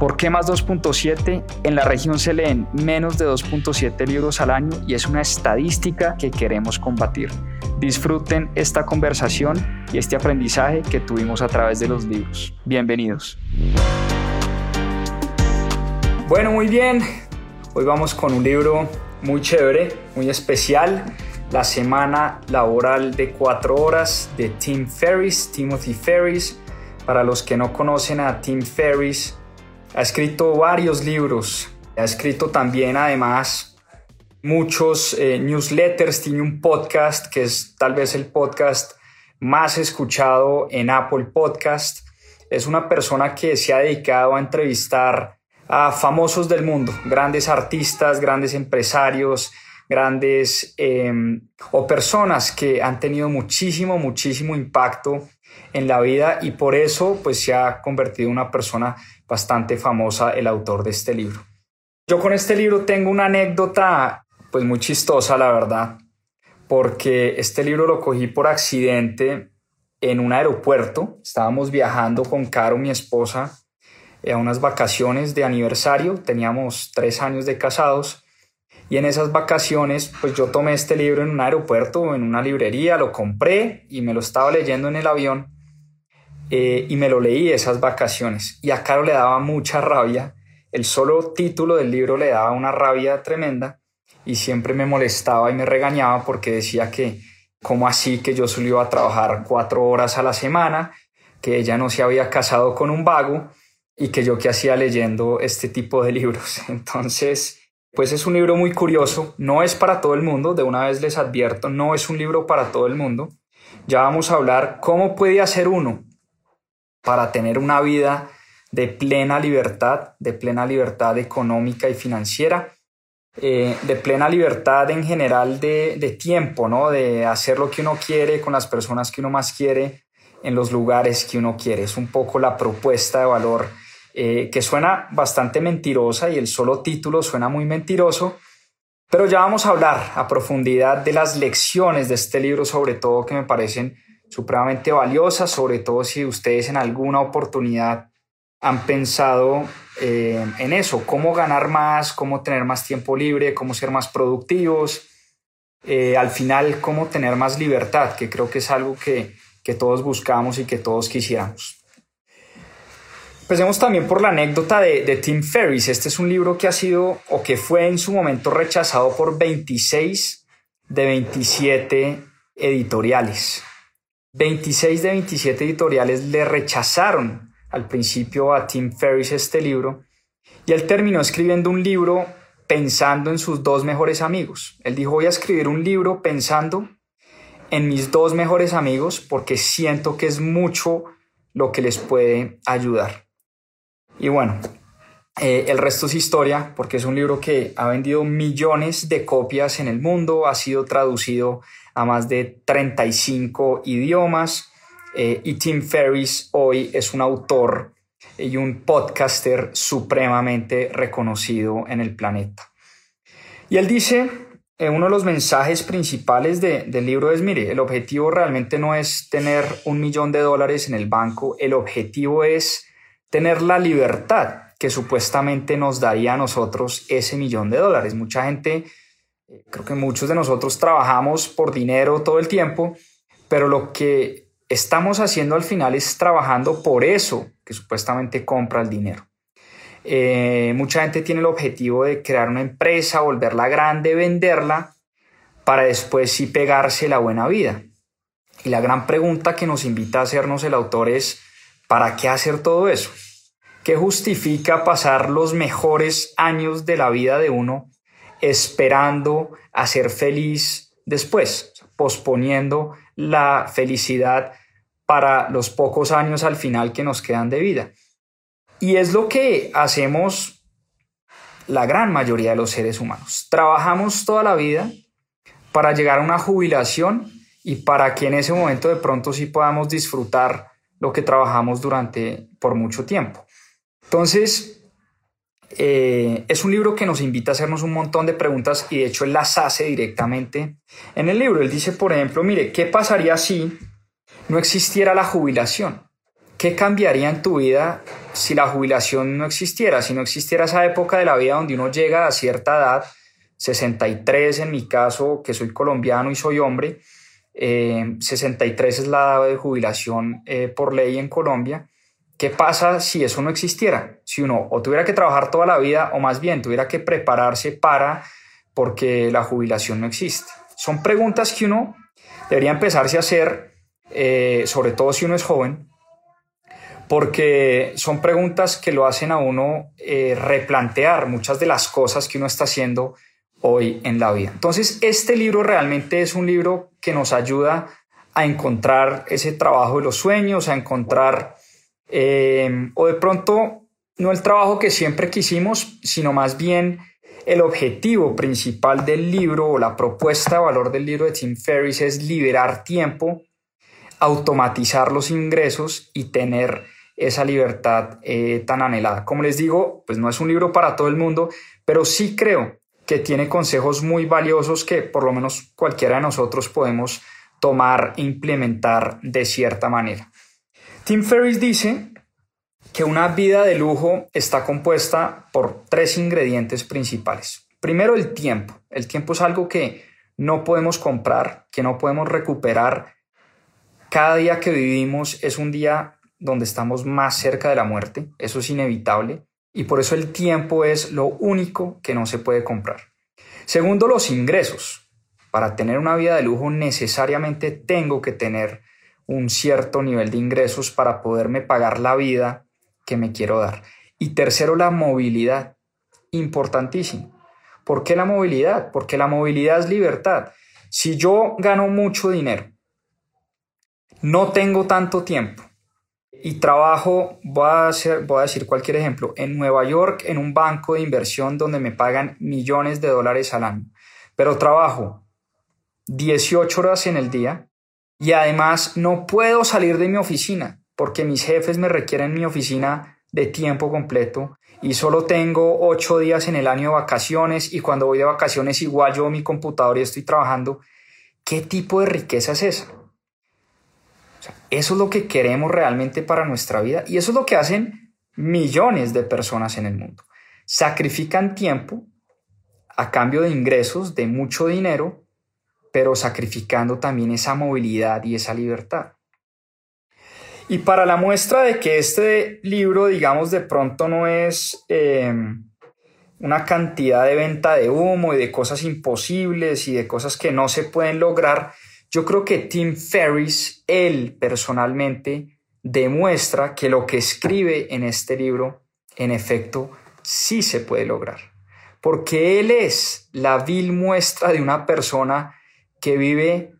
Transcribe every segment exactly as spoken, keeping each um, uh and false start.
¿Por qué Más dos punto siete? En la región se leen menos de dos punto siete libros al año y es una estadística que queremos combatir. Disfruten esta conversación y este aprendizaje que tuvimos a través de los libros. Bienvenidos. Bueno, muy bien. Hoy vamos con un libro muy chévere, muy especial. La semana laboral de cuatro horas de Tim Ferriss, Timothy Ferriss. Para los que no conocen a Tim Ferriss, ha escrito varios libros. Ha escrito también, además, muchos eh, newsletters, tiene un podcast que es tal vez el podcast más escuchado en Apple Podcast. Es una persona que se ha dedicado a entrevistar a famosos del mundo, grandes artistas, grandes empresarios, grandes eh, o personas que han tenido muchísimo, muchísimo impacto en la vida y por eso pues, se ha convertido en una persona bastante famosa el autor de este libro. Yo con este libro tengo una anécdota pues muy chistosa, la verdad, porque este libro lo cogí por accidente en un aeropuerto. Estábamos viajando con Caro, mi esposa, a unas vacaciones de aniversario. Teníamos tres años de casados y en esas vacaciones pues yo tomé este libro en un aeropuerto, en una librería, lo compré y me lo estaba leyendo en el avión eh, y me lo leí esas vacaciones. Y a Caro le daba mucha rabia. El solo título del libro le daba una rabia tremenda. Y siempre me molestaba y me regañaba porque decía que cómo así que yo solo iba a trabajar cuatro horas a la semana, que ella no se había casado con un vago y que yo qué hacía leyendo este tipo de libros. Entonces, pues es un libro muy curioso, no es para todo el mundo, de una vez les advierto, no es un libro para todo el mundo. Ya vamos a hablar cómo puede hacer uno para tener una vida de plena libertad, de plena libertad económica y financiera. Eh, de plena libertad en general de, de tiempo, ¿no? De hacer lo que uno quiere con las personas que uno más quiere en los lugares que uno quiere. Es un poco la propuesta de valor eh, que suena bastante mentirosa y el solo título suena muy mentiroso, pero ya vamos a hablar a profundidad de las lecciones de este libro, sobre todo que me parecen supremamente valiosas, sobre todo si ustedes en alguna oportunidad han pensado eh, en eso, cómo ganar más, cómo tener más tiempo libre, cómo ser más productivos, eh, al final cómo tener más libertad, que creo que es algo que, que todos buscamos y que todos quisiéramos. Empecemos también por la anécdota de, de Tim Ferriss. Este es un libro que ha sido o que fue en su momento rechazado por veintiséis de veintisiete editoriales. veintiséis de veintisiete editoriales le rechazaron al principio a Tim Ferriss este libro y él terminó escribiendo un libro pensando en sus dos mejores amigos. Él dijo, voy a escribir un libro pensando en mis dos mejores amigos porque siento que es mucho lo que les puede ayudar. Y bueno, eh, el resto es historia porque es un libro que ha vendido millones de copias en el mundo, ha sido traducido a más de treinta y cinco idiomas. Eh, y Tim Ferriss hoy es un autor y un podcaster supremamente reconocido en el planeta. Y él dice, eh, uno de los mensajes principales de, del libro es, mire, el objetivo realmente no es tener un millón de dólares en el banco, el objetivo es tener la libertad que supuestamente nos daría a nosotros ese millón de dólares. Mucha gente, creo que muchos de nosotros trabajamos por dinero todo el tiempo, pero lo que estamos haciendo al final es trabajando por eso que supuestamente compra el dinero. Eh, mucha gente tiene el objetivo de crear una empresa, volverla grande, venderla, para después sí pegarse la buena vida. Y la gran pregunta que nos invita a hacernos el autor es, ¿para qué hacer todo eso? ¿Qué justifica pasar los mejores años de la vida de uno esperando a ser feliz después, posponiendo la felicidad para los pocos años al final que nos quedan de vida? Y es lo que hacemos la gran mayoría de los seres humanos. Trabajamos toda la vida para llegar a una jubilación y para que en ese momento de pronto sí podamos disfrutar lo que trabajamos durante por mucho tiempo. Entonces, eh, es un libro que nos invita a hacernos un montón de preguntas y de hecho él las hace directamente en el libro. Él dice, por ejemplo, mire, ¿qué pasaría si no existiera la jubilación? ¿Qué cambiaría en tu vida si la jubilación no existiera? Si no existiera esa época de la vida donde uno llega a cierta edad, sesenta y tres en mi caso, que soy colombiano y soy hombre, Eh, sesenta y tres es la edad de jubilación eh, por ley en Colombia. ¿Qué pasa si eso no existiera? Si uno o tuviera que trabajar toda la vida o más bien tuviera que prepararse para, porque la jubilación no existe. Son preguntas que uno debería empezarse a hacer, eh, sobre todo si uno es joven, porque son preguntas que lo hacen a uno eh, replantear muchas de las cosas que uno está haciendo hoy en la vida. Entonces, este libro realmente es un libro que nos ayuda a encontrar ese trabajo de los sueños, a encontrar, eh, o de pronto, no el trabajo que siempre quisimos, sino más bien el objetivo principal del libro o la propuesta de valor del libro de Tim Ferriss es liberar tiempo, automatizar los ingresos y tener esa libertad eh, tan anhelada. Como les digo, pues no es un libro para todo el mundo, pero sí creo que tiene consejos muy valiosos que por lo menos cualquiera de nosotros podemos tomar e implementar de cierta manera. Tim Ferriss dice que una vida de lujo está compuesta por tres ingredientes principales. Primero, el tiempo. El tiempo es algo que no podemos comprar, que no podemos recuperar. Cada día que vivimos es un día donde estamos más cerca de la muerte. Eso es inevitable. Y por eso el tiempo es lo único que no se puede comprar. Segundo, los ingresos. Para tener una vida de lujo necesariamente tengo que tener un cierto nivel de ingresos para poderme pagar la vida que me quiero dar. Y tercero, la movilidad. Importantísimo. ¿Por qué la movilidad? Porque la movilidad es libertad. Si yo gano mucho dinero, no tengo tanto tiempo, y trabajo, voy a, hacer, voy a decir cualquier ejemplo, en Nueva York, en un banco de inversión donde me pagan millones de dólares al año. Pero trabajo dieciocho horas en el día y además no puedo salir de mi oficina porque mis jefes me requieren mi oficina de tiempo completo y solo tengo ocho días en el año de vacaciones y cuando voy de vacaciones igual llevo mi computador y estoy trabajando. ¿Qué tipo de riqueza es esa? Eso es lo que queremos realmente para nuestra vida y eso es lo que hacen millones de personas en el mundo. Sacrifican tiempo a cambio de ingresos, de mucho dinero, pero sacrificando también esa movilidad y esa libertad. Y para la muestra de que este libro, digamos, de pronto no es eh, una cantidad de venta de humo y de cosas imposibles y de cosas que no se pueden lograr, yo creo que Tim Ferriss, él personalmente, demuestra que lo que escribe en este libro, en efecto, sí se puede lograr. Porque él es la vil muestra de una persona que vive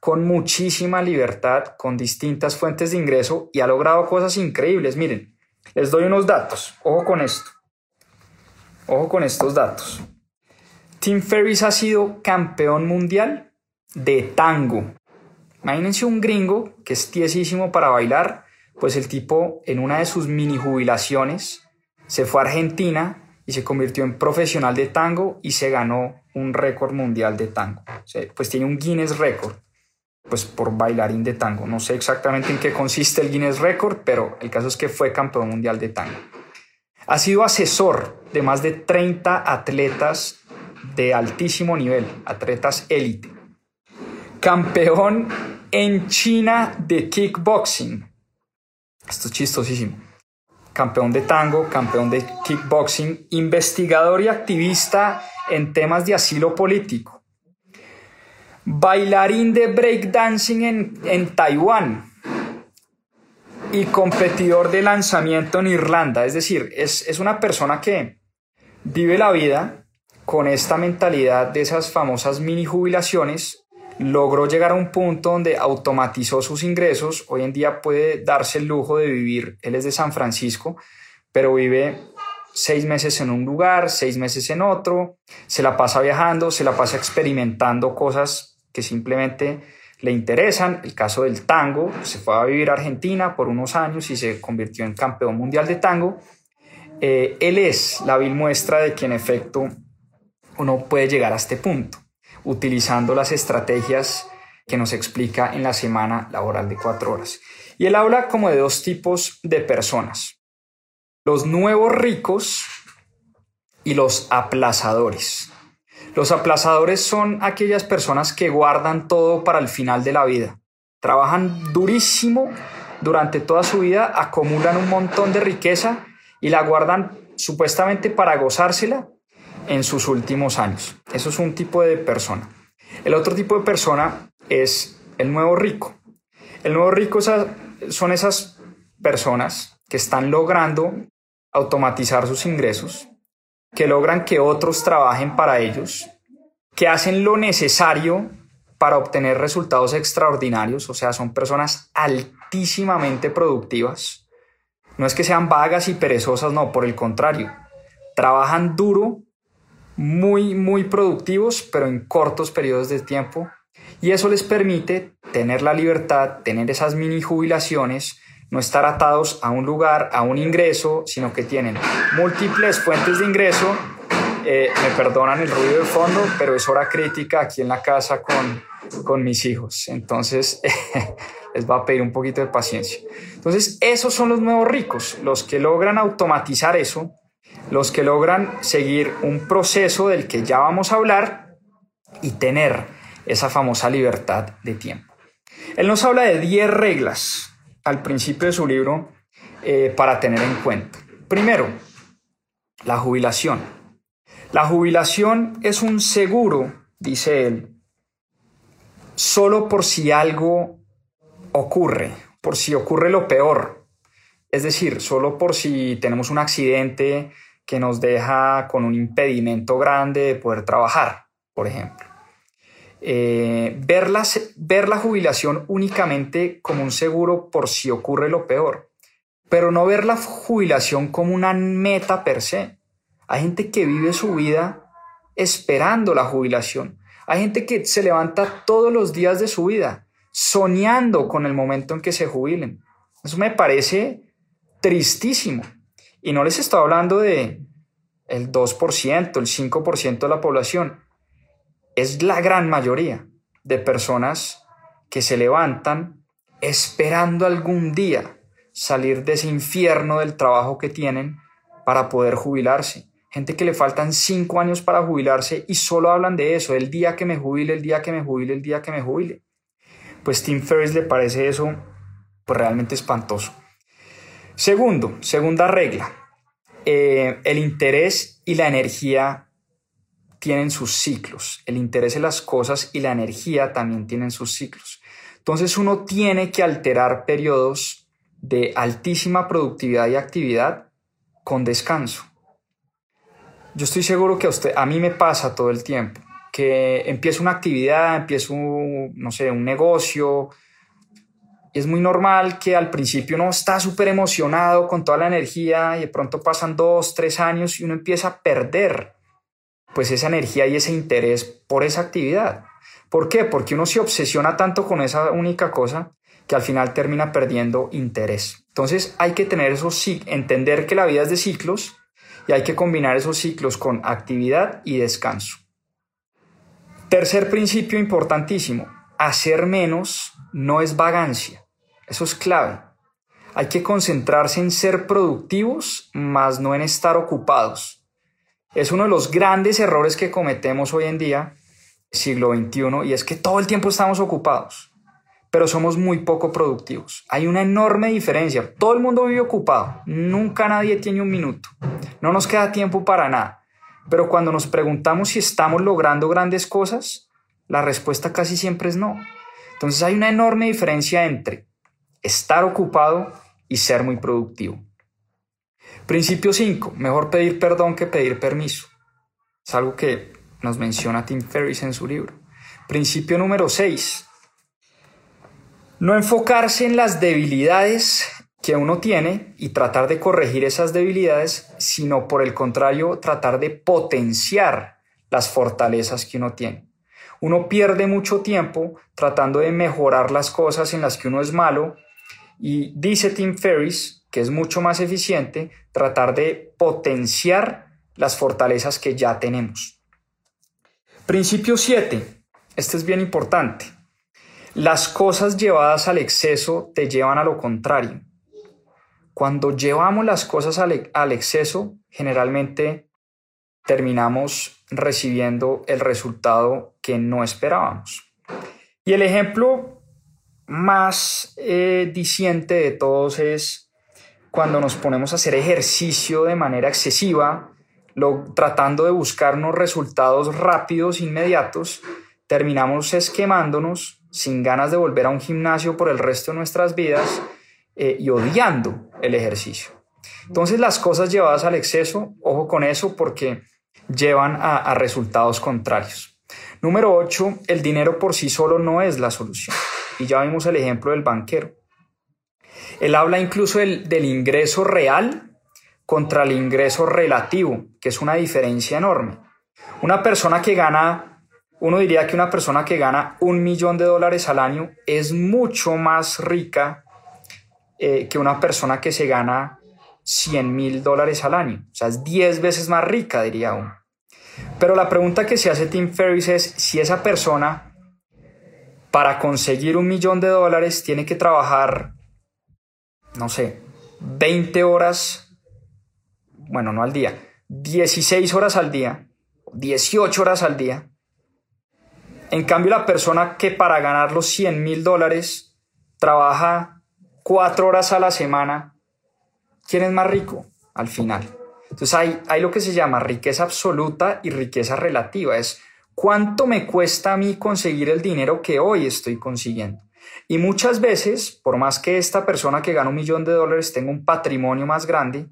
con muchísima libertad, con distintas fuentes de ingreso y ha logrado cosas increíbles. Miren, les doy unos datos. Ojo con esto. Ojo con estos datos. Tim Ferriss ha sido campeón mundial de tango. Imagínense un gringo que es tiesísimo para bailar, pues el tipo en una de sus mini jubilaciones se fue a Argentina y se convirtió en profesional de tango y se ganó un récord mundial de tango. O sea, pues tiene un Guinness récord, pues por bailarín de tango. No sé exactamente en qué consiste el Guinness récord, pero el caso es que fue campeón mundial de tango. Ha sido asesor de más de treinta atletas de altísimo nivel, atletas élite. Campeón en China de kickboxing. Esto es chistosísimo. Campeón de tango, campeón de kickboxing, investigador y activista en temas de asilo político. Bailarín de breakdancing en, en Taiwán. Y competidor de lanzamiento en Irlanda. Es decir, es, es una persona que vive la vida con esta mentalidad de esas famosas mini jubilaciones. Logró llegar a un punto donde automatizó sus ingresos. Hoy en día puede darse el lujo de vivir. Él es de San Francisco, pero vive seis meses en un lugar, seis meses en otro. Se la pasa viajando, se la pasa experimentando cosas que simplemente le interesan. El caso del tango, se fue a vivir a Argentina por unos años y se convirtió en campeón mundial de tango. Eh, él es la vil muestra de que en efecto uno puede llegar a este punto, utilizando las estrategias que nos explica en la semana laboral de cuatro horas. Y él habla como de dos tipos de personas: los nuevos ricos y los aplazadores. Los aplazadores son aquellas personas que guardan todo para el final de la vida. Trabajan durísimo durante toda su vida, acumulan un montón de riqueza y la guardan supuestamente para gozársela en sus últimos años. Eso es un tipo de persona. El otro tipo de persona es el nuevo rico. El nuevo rico son esas personas que están logrando automatizar sus ingresos, que logran que otros trabajen para ellos, que hacen lo necesario para obtener resultados extraordinarios. O sea, son personas altísimamente productivas. No es que sean vagas y perezosas, no, por el contrario. Trabajan duro, muy, muy productivos, pero en cortos periodos de tiempo. Y eso les permite tener la libertad, tener esas mini jubilaciones, no estar atados a un lugar, a un ingreso, sino que tienen múltiples fuentes de ingreso. Eh, me perdonan el ruido de fondo, pero es hora crítica aquí en la casa con, con mis hijos. Entonces eh, les va a pedir un poquito de paciencia. Entonces esos son los nuevos ricos, los que logran automatizar eso, los que logran seguir un proceso del que ya vamos a hablar y tener esa famosa libertad de tiempo. Él nos habla de diez reglas al principio de su libro eh, para tener en cuenta. Primero, la jubilación. La jubilación es un seguro, dice él, solo por si algo ocurre, por si ocurre lo peor. Es decir, solo por si tenemos un accidente que nos deja con un impedimento grande de poder trabajar, por ejemplo. Eh, ver, la, ver la jubilación únicamente como un seguro por si ocurre lo peor, pero no ver la jubilación como una meta per se. Hay gente que vive su vida esperando la jubilación. Hay gente que se levanta todos los días de su vida soñando con el momento en que se jubilen. Eso me parece tristísimo. Y no les estoy hablando de el dos por ciento, el cinco por ciento de la población. Es la gran mayoría de personas que se levantan esperando algún día salir de ese infierno del trabajo que tienen para poder jubilarse. Gente que le faltan cinco años para jubilarse y solo hablan de eso, el día que me jubile, el día que me jubile, el día que me jubile. Pues Tim Ferriss le parece eso pues realmente espantoso. Segundo, segunda regla, eh, el interés y la energía tienen sus ciclos. El interés en las cosas y la energía también tienen sus ciclos. Entonces uno tiene que alterar periodos de altísima productividad y actividad con descanso. Yo estoy seguro que a usted, a mí me pasa todo el tiempo que empiezo una actividad, empiezo un, no sé, un negocio, y es muy normal que al principio uno está súper emocionado con toda la energía y de pronto pasan dos, tres años y uno empieza a perder pues esa energía y ese interés por esa actividad. ¿Por qué? Porque uno se obsesiona tanto con esa única cosa que al final termina perdiendo interés. Entonces hay que tener esos, entender que la vida es de ciclos y hay que combinar esos ciclos con actividad y descanso. Tercer principio importantísimo, hacer menos no es vagancia. Eso es clave. Hay que concentrarse en ser productivos, más no en estar ocupados. Es uno de los grandes errores que cometemos hoy en día, siglo veintiuno, y es que todo el tiempo estamos ocupados, pero somos muy poco productivos. Hay una enorme diferencia. Todo el mundo vive ocupado. Nunca nadie tiene un minuto. No nos queda tiempo para nada. Pero cuando nos preguntamos si estamos logrando grandes cosas, la respuesta casi siempre es no. Entonces hay una enorme diferencia entre estar ocupado y ser muy productivo. Principio cinco. Mejor pedir perdón que pedir permiso. Es algo que nos menciona Tim Ferriss en su libro. Principio número seis. No enfocarse en las debilidades que uno tiene y tratar de corregir esas debilidades, sino por el contrario, tratar de potenciar las fortalezas que uno tiene. uno pierde mucho tiempo tratando de mejorar las cosas en las que uno es malo, y dice Tim Ferriss que es mucho más eficiente tratar de potenciar las fortalezas que ya tenemos. Principio siete. Este es bien importante. Las cosas llevadas al exceso te llevan a lo contrario. Cuando llevamos las cosas al, al exceso, generalmente terminamos recibiendo el resultado que no esperábamos. Y el ejemplo más eh, diciente de todos es cuando nos ponemos a hacer ejercicio de manera excesiva, lo, tratando de buscar unos resultados rápidos, inmediatos, terminamos esquemándonos, sin ganas de volver a un gimnasio por el resto de nuestras vidas eh, y odiando el ejercicio. Entonces las cosas llevadas al exceso, ojo con eso, porque llevan a, a resultados contrarios. Número ocho, el dinero por sí solo no es la solución. Y ya vimos el ejemplo del banquero. Él habla incluso del, del ingreso real contra el ingreso relativo, que es una diferencia enorme. Una persona que gana, uno diría que una persona que gana un millón de dólares al año es mucho más rica eh, que una persona que se gana cien mil dólares al año. O sea, es diez veces más rica, diría uno. Pero la pregunta que se hace Tim Ferriss es si esa persona, para conseguir un millón de dólares, tiene que trabajar, no sé, veinte horas, bueno, no al día, dieciséis horas al día, dieciocho horas al día. En cambio, la persona que para ganar los cien mil dólares trabaja cuatro horas a la semana, ¿quién es más rico al final? Entonces hay, hay lo que se llama riqueza absoluta y riqueza relativa. Es cuánto me cuesta a mí conseguir el dinero que hoy estoy consiguiendo. Y muchas veces, por más que esta persona que gana un millón de dólares tenga un patrimonio más grande,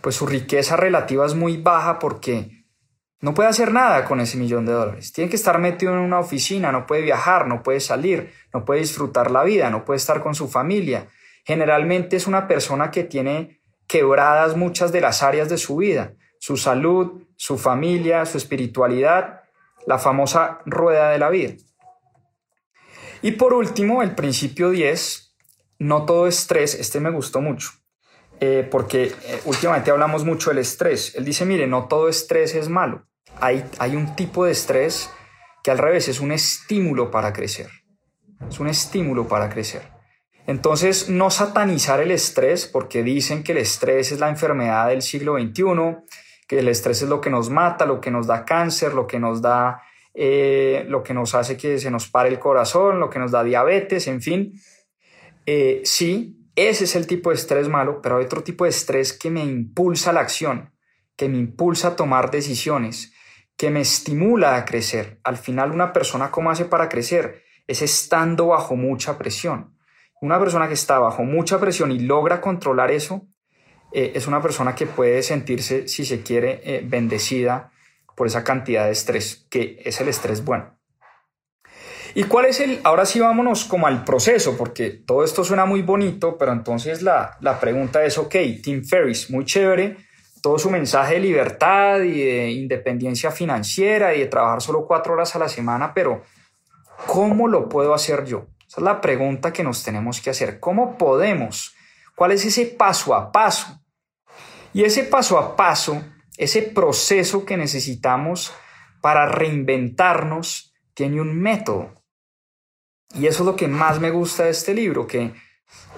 pues su riqueza relativa es muy baja porque no puede hacer nada con ese millón de dólares. Tiene que estar metido en una oficina, no puede viajar, no puede salir, no puede disfrutar la vida, no puede estar con su familia. Generalmente es una persona que tiene quebradas muchas de las áreas de su vida, su salud, su familia, su espiritualidad, la famosa rueda de la vida. Y por último, el principio diez, no todo estrés. Este me gustó mucho. Eh, porque eh, últimamente hablamos mucho del estrés. Él dice, mire, no todo estrés es malo. Hay, hay un tipo de estrés que al revés es un estímulo para crecer. Es un estímulo para crecer. Entonces, no satanizar el estrés, porque dicen que el estrés es la enfermedad del siglo veintiuno, que el estrés es lo que nos mata, lo que nos da cáncer, lo que nos da, eh, lo que nos hace que se nos pare el corazón, lo que nos da diabetes, en fin. Eh, sí. Ese es el tipo de estrés malo, pero hay otro tipo de estrés que me impulsa a la acción, que me impulsa a tomar decisiones, que me estimula a crecer. Al final, una persona, ¿cómo hace para crecer? Es estando bajo mucha presión. Una persona que está bajo mucha presión y logra controlar eso, eh, es una persona que puede sentirse, si se quiere, eh, bendecida por esa cantidad de estrés, que es el estrés bueno. ¿Y cuál es el? Ahora sí vámonos como al proceso, porque todo esto suena muy bonito, pero entonces la, la pregunta es, ok, Tim Ferriss, muy chévere, todo su mensaje de libertad y de independencia financiera y de trabajar solo cuatro horas a la semana, pero ¿cómo lo puedo hacer yo? Esa es la pregunta que nos tenemos que hacer. ¿Cómo podemos? ¿Cuál es ese paso a paso? Y ese paso a paso, ese proceso que necesitamos para reinventarnos, tiene un método. Y eso es lo que más me gusta de este libro, que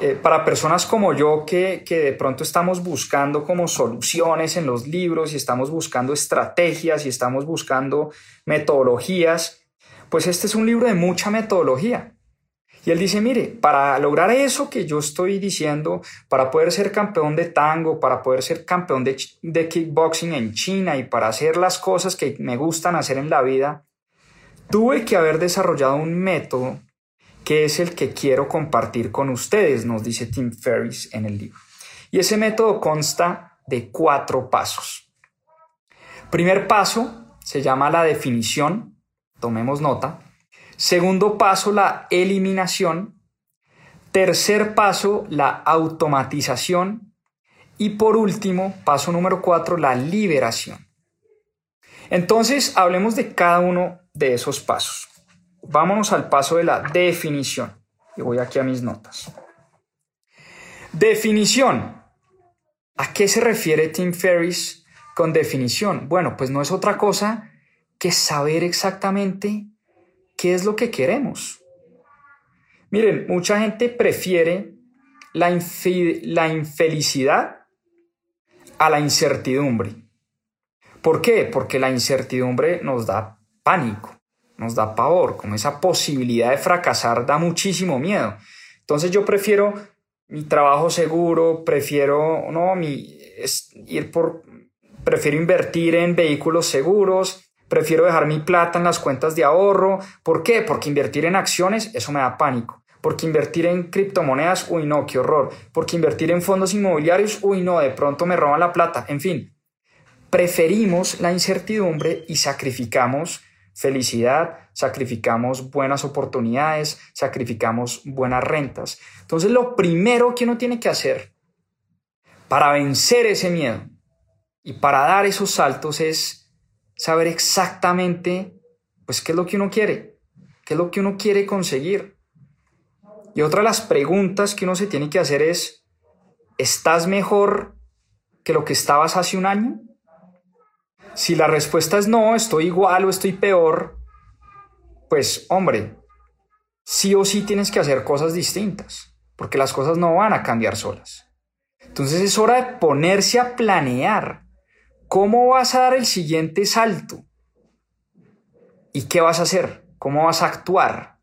eh, para personas como yo que, que de pronto estamos buscando como soluciones en los libros y estamos buscando estrategias y estamos buscando metodologías, pues este es un libro de mucha metodología. Y él dice, mire, para lograr eso que yo estoy diciendo, para poder ser campeón de tango, para poder ser campeón de, de kickboxing en China y para hacer las cosas que me gustan hacer en la vida, tuve que haber desarrollado un método que es el que quiero compartir con ustedes, nos dice Tim Ferriss en el libro. Y ese método consta de cuatro pasos. Primer paso se llama la definición, tomemos nota. Segundo paso, la eliminación. Tercer paso, la automatización. Y por último, paso número cuatro, la liberación. Entonces, hablemos de cada uno de esos pasos. Vámonos al paso de la definición. Y voy aquí a mis notas. Definición. ¿A qué se refiere Tim Ferriss con definición? Bueno, pues no es otra cosa que saber exactamente qué es lo que queremos. Miren, mucha gente prefiere la, infi- la infelicidad a la incertidumbre. ¿Por qué? Porque la incertidumbre nos da pánico, nos da pavor, como esa posibilidad de fracasar da muchísimo miedo. Entonces yo prefiero mi trabajo seguro, prefiero no mi es, ir por prefiero invertir en vehículos seguros, prefiero dejar mi plata en las cuentas de ahorro. ¿Por qué? Porque invertir en acciones, eso me da pánico. Porque invertir en criptomonedas, uy no, qué horror. Porque invertir en fondos inmobiliarios, uy no, de pronto me roban la plata. En fin, preferimos la incertidumbre y sacrificamos felicidad, sacrificamos buenas oportunidades, sacrificamos buenas rentas. Entonces, lo primero que uno tiene que hacer para vencer ese miedo y para dar esos saltos es saber exactamente, pues, qué es lo que uno quiere, qué es lo que uno quiere conseguir. Y otra de las preguntas que uno se tiene que hacer es, ¿estás mejor que lo que estabas hace un año? Si la respuesta es no, estoy igual o estoy peor, pues hombre, sí o sí tienes que hacer cosas distintas, porque las cosas no van a cambiar solas. Entonces es hora de ponerse a planear cómo vas a dar el siguiente salto y qué vas a hacer, cómo vas a actuar.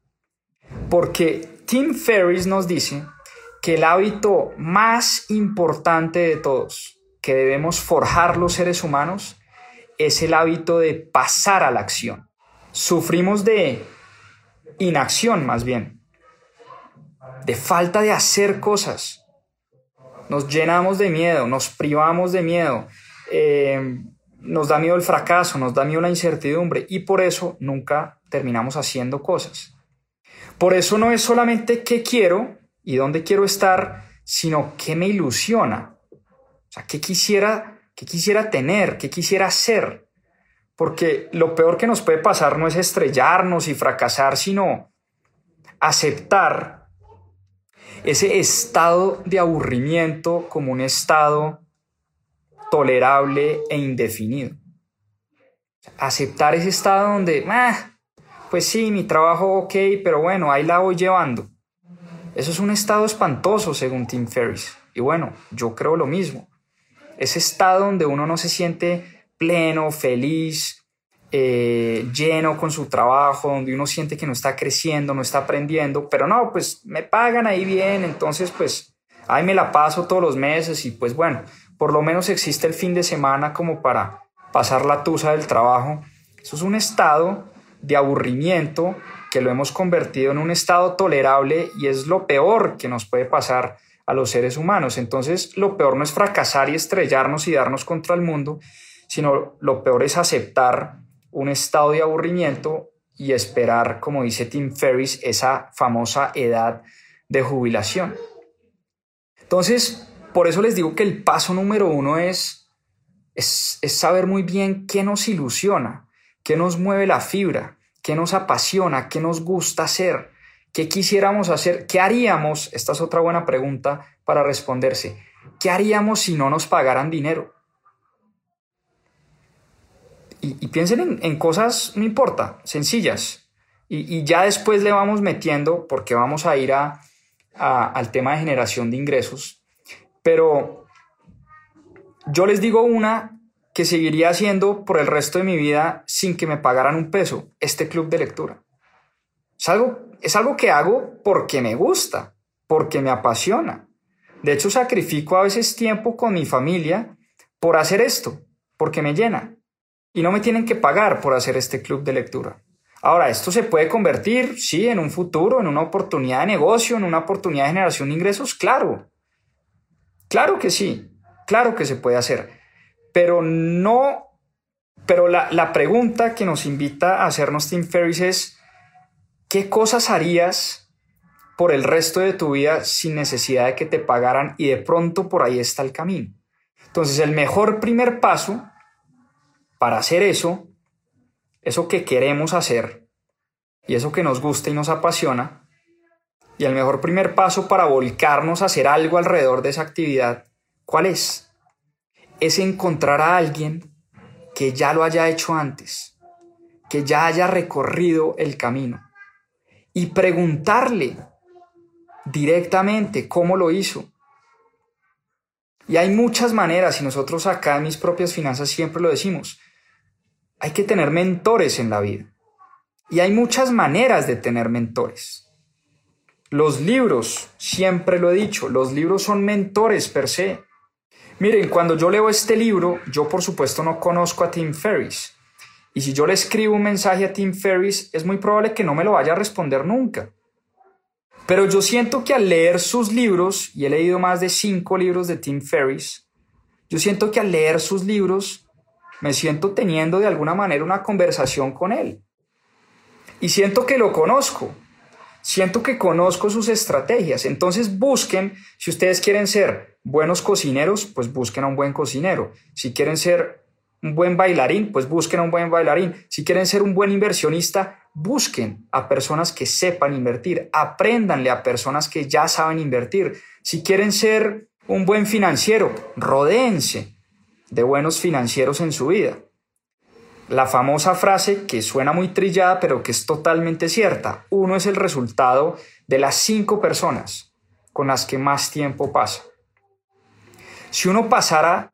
Porque Tim Ferriss nos dice que el hábito más importante de todos que debemos forjar los seres humanos es el hábito de pasar a la acción. Sufrimos de inacción, más bien, de falta de hacer cosas. Nos llenamos de miedo, nos privamos de miedo, eh, nos da miedo el fracaso, nos da miedo la incertidumbre y por eso nunca terminamos haciendo cosas. Por eso no es solamente qué quiero y dónde quiero estar, sino qué me ilusiona, o sea, qué quisiera ¿Qué quisiera tener? ¿Qué quisiera hacer? Porque lo peor que nos puede pasar no es estrellarnos y fracasar, sino aceptar ese estado de aburrimiento como un estado tolerable e indefinido. Aceptar ese estado donde, ah, pues sí, mi trabajo, ok, pero bueno, ahí la voy llevando. Eso es un estado espantoso, según Tim Ferriss. Y bueno, yo creo lo mismo. Ese estado donde uno no se siente pleno, feliz, eh, lleno con su trabajo, donde uno siente que no está creciendo, no está aprendiendo, pero no, pues me pagan ahí bien, entonces pues ahí me la paso todos los meses y pues bueno, por lo menos existe el fin de semana como para pasar la tusa del trabajo. Eso es un estado de aburrimiento que lo hemos convertido en un estado tolerable y es lo peor que nos puede pasar a los seres humanos. Entonces, lo peor no es fracasar y estrellarnos y darnos contra el mundo, sino lo peor es aceptar un estado de aburrimiento y esperar, como dice Tim Ferriss, esa famosa edad de jubilación. Entonces, por eso les digo que el paso número uno es, es, es saber muy bien qué nos ilusiona, qué nos mueve la fibra, qué nos apasiona, qué nos gusta hacer. ¿Qué quisiéramos hacer? ¿Qué haríamos? Esta es otra buena pregunta para responderse. ¿Qué haríamos si no nos pagaran dinero? Y, y piensen en, en cosas, no importa, sencillas. Y, y ya después le vamos metiendo, porque vamos a ir a, a, al tema de generación de ingresos. Pero yo les digo una que seguiría haciendo por el resto de mi vida sin que me pagaran un peso. Este club de lectura. Es algo... Es algo que hago porque me gusta, porque me apasiona. De hecho, sacrifico a veces tiempo con mi familia por hacer esto, porque me llena. Y no me tienen que pagar por hacer este club de lectura. Ahora, esto se puede convertir, sí, en un futuro, en una oportunidad de negocio, en una oportunidad de generación de ingresos, claro. Claro que sí, claro que se puede hacer. Pero no, pero la, la pregunta que nos invita a hacernos Tim Ferriss es, ¿qué cosas harías por el resto de tu vida sin necesidad de que te pagaran? Y de pronto por ahí está el camino. Entonces, el mejor primer paso para hacer eso eso que queremos hacer y eso que nos gusta y nos apasiona, y el mejor primer paso para volcarnos a hacer algo alrededor de esa actividad, ¿cuál es? Es encontrar a alguien que ya lo haya hecho antes, que ya haya recorrido el camino, y preguntarle directamente cómo lo hizo. Y hay muchas maneras, y nosotros acá en Mis Propias Finanzas siempre lo decimos, hay que tener mentores en la vida. Y hay muchas maneras de tener mentores. Los libros, siempre lo he dicho, los libros son mentores per se. Miren, cuando yo leo este libro, yo por supuesto no conozco a Tim Ferriss. Y si yo le escribo un mensaje a Tim Ferriss, es muy probable que no me lo vaya a responder nunca. Pero yo siento que al leer sus libros, y he leído más de cinco libros de Tim Ferriss, yo siento que al leer sus libros me siento teniendo de alguna manera una conversación con él. Y siento que lo conozco, siento que conozco sus estrategias. Entonces busquen, si ustedes quieren ser buenos cocineros, pues busquen a un buen cocinero. Si quieren ser un buen bailarín, pues busquen a un buen bailarín. Si quieren ser un buen inversionista, busquen a personas que sepan invertir, apréndanle a personas que ya saben invertir. Si quieren ser un buen financiero, rodéense de buenos financieros en su vida. La famosa frase que suena muy trillada, pero que es totalmente cierta: uno es el resultado de las cinco personas con las que más tiempo pasa. Si uno pasara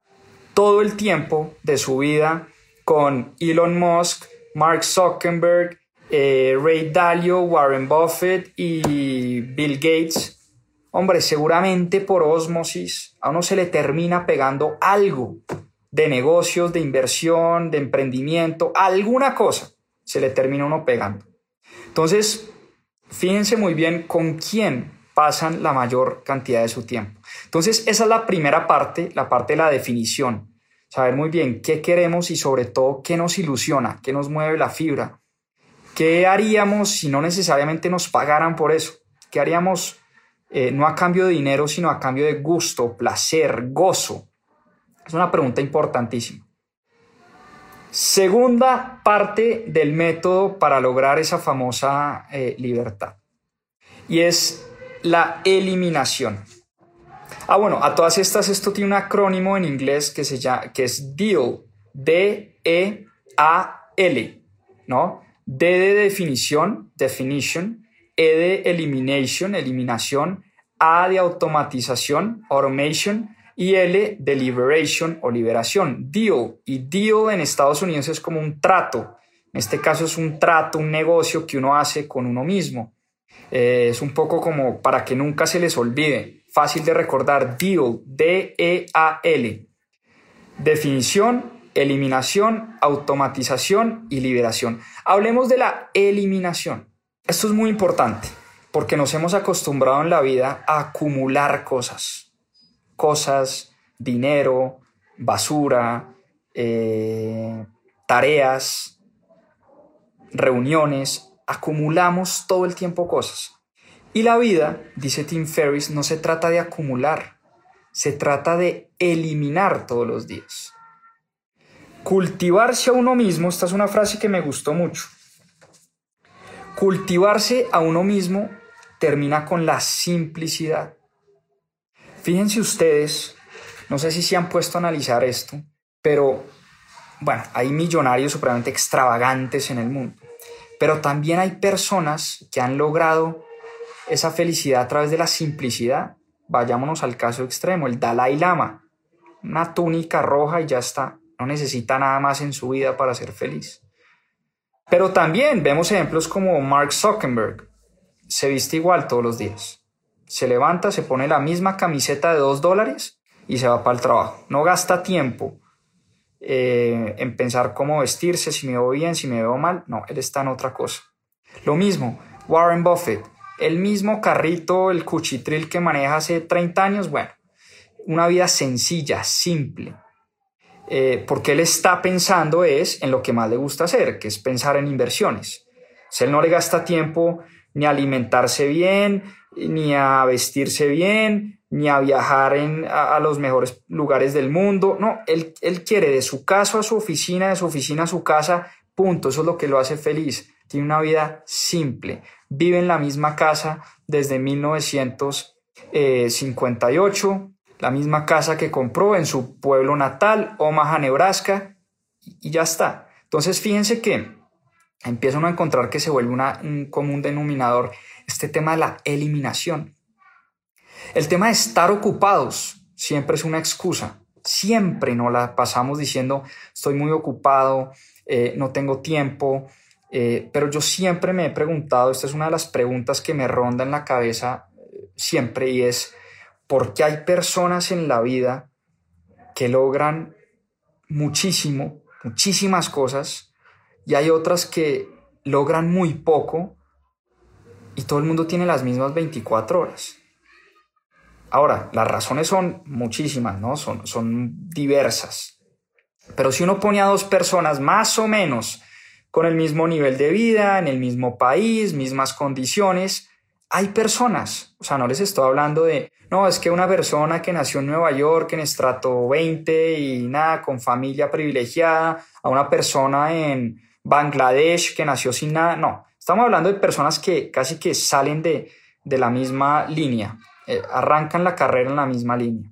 todo el tiempo de su vida con Elon Musk, Mark Zuckerberg, Eh, Ray Dalio, Warren Buffett y Bill Gates, hombre, seguramente por ósmosis a uno se le termina pegando algo de negocios, de inversión, de emprendimiento, alguna cosa se le termina uno pegando. Entonces, fíjense muy bien con quién pasan la mayor cantidad de su tiempo. Entonces, esa es la primera parte, la parte de la definición. Saber muy bien qué queremos y sobre todo qué nos ilusiona, qué nos mueve la fibra. ¿Qué haríamos si no necesariamente nos pagaran por eso? ¿Qué haríamos eh, no a cambio de dinero, sino a cambio de gusto, placer, gozo? Es una pregunta importantísima. Segunda parte del método para lograr esa famosa eh, libertad. Y es la eliminación. Ah, bueno, a todas estas, esto tiene un acrónimo en inglés que, se llama, que es D E A L, D E A L, ¿no? D de definición, definition, E de elimination, eliminación, A de automatización, automation, y L de liberation o liberación, deal. Y deal en Estados Unidos es como un trato. En este caso es un trato, un negocio que uno hace con uno mismo. Eh, es un poco como para que nunca se les olvide. Fácil de recordar, deal, D E A L. Definición, eliminación, automatización y liberación. Hablemos de la eliminación. Esto es muy importante porque nos hemos acostumbrado en la vida a acumular cosas. Cosas, dinero, basura, eh, tareas, reuniones. Acumulamos todo el tiempo cosas. Y la vida, dice Tim Ferriss, no se trata de acumular. Se trata de eliminar todos los días. Cultivarse a uno mismo, esta es una frase que me gustó mucho. Cultivarse a uno mismo termina con la simplicidad. Fíjense ustedes, no sé si se han puesto a analizar esto, pero bueno, hay millonarios supremamente extravagantes en el mundo, pero también hay personas que han logrado esa felicidad a través de la simplicidad. Vayámonos al caso extremo, el Dalai Lama, una túnica roja y ya está. No necesita nada más en su vida para ser feliz. Pero también vemos ejemplos como Mark Zuckerberg. Se viste igual todos los días. Se levanta, se pone la misma camiseta de dos dólares y se va para el trabajo. No gasta tiempo eh, en pensar cómo vestirse, si me veo bien, si me veo mal. No, él está en otra cosa. Lo mismo, Warren Buffett. El mismo carrito, el cuchitril que maneja hace treinta años. Bueno, una vida sencilla, simple. Eh, porque él está pensando es en lo que más le gusta hacer, que es pensar en inversiones. O sea, él no le gasta tiempo ni a alimentarse bien, ni a vestirse bien, ni a viajar en, a, a los mejores lugares del mundo. No, él, él quiere de su casa a su oficina, de su oficina a su casa, Punto, eso es lo que lo hace feliz. Tiene una vida simple. Vive en la misma casa desde mil novecientos cincuenta y ocho, la misma casa que compró en su pueblo natal, Omaha, Nebraska, y ya está. Entonces, fíjense que empieza uno a encontrar que se vuelve una, un común denominador este tema de la eliminación. El tema de estar ocupados siempre es una excusa. Siempre nos la pasamos diciendo estoy muy ocupado, eh, no tengo tiempo, eh, pero yo siempre me he preguntado, esta es una de las preguntas que me ronda en la cabeza eh, siempre, y es ¿por qué hay personas en la vida que logran muchísimo, muchísimas cosas y hay otras que logran muy poco y todo el mundo tiene las mismas veinticuatro horas? Ahora, las razones son muchísimas, ¿no? Son, son diversas. Pero si uno pone a dos personas más o menos con el mismo nivel de vida, en el mismo país, mismas condiciones, hay personas, o sea, no les estoy hablando de, no, es que una persona que nació en Nueva York, en estrato veinte y nada, con familia privilegiada, a una persona en Bangladesh que nació sin nada, no. Estamos hablando de personas que casi que salen de, de la misma línea. Eh, arrancan la carrera en la misma línea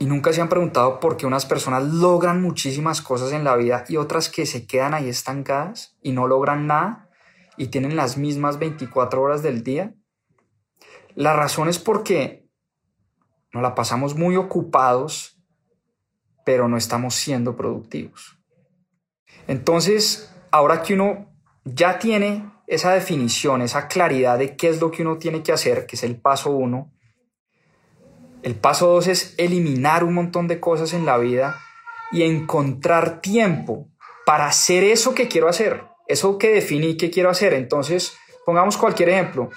y nunca se han preguntado por qué unas personas logran muchísimas cosas en la vida y otras que se quedan ahí estancadas y no logran nada y tienen las mismas veinticuatro horas del día. La razón es porque nos la pasamos muy ocupados, pero no estamos siendo productivos. Entonces, ahora que uno ya tiene esa definición, esa claridad de qué es lo que uno tiene que hacer, que es el paso uno. El paso dos es eliminar un montón de cosas en la vida y encontrar tiempo para hacer eso que quiero hacer, eso que definí que quiero hacer. Entonces, pongamos cualquier ejemplo.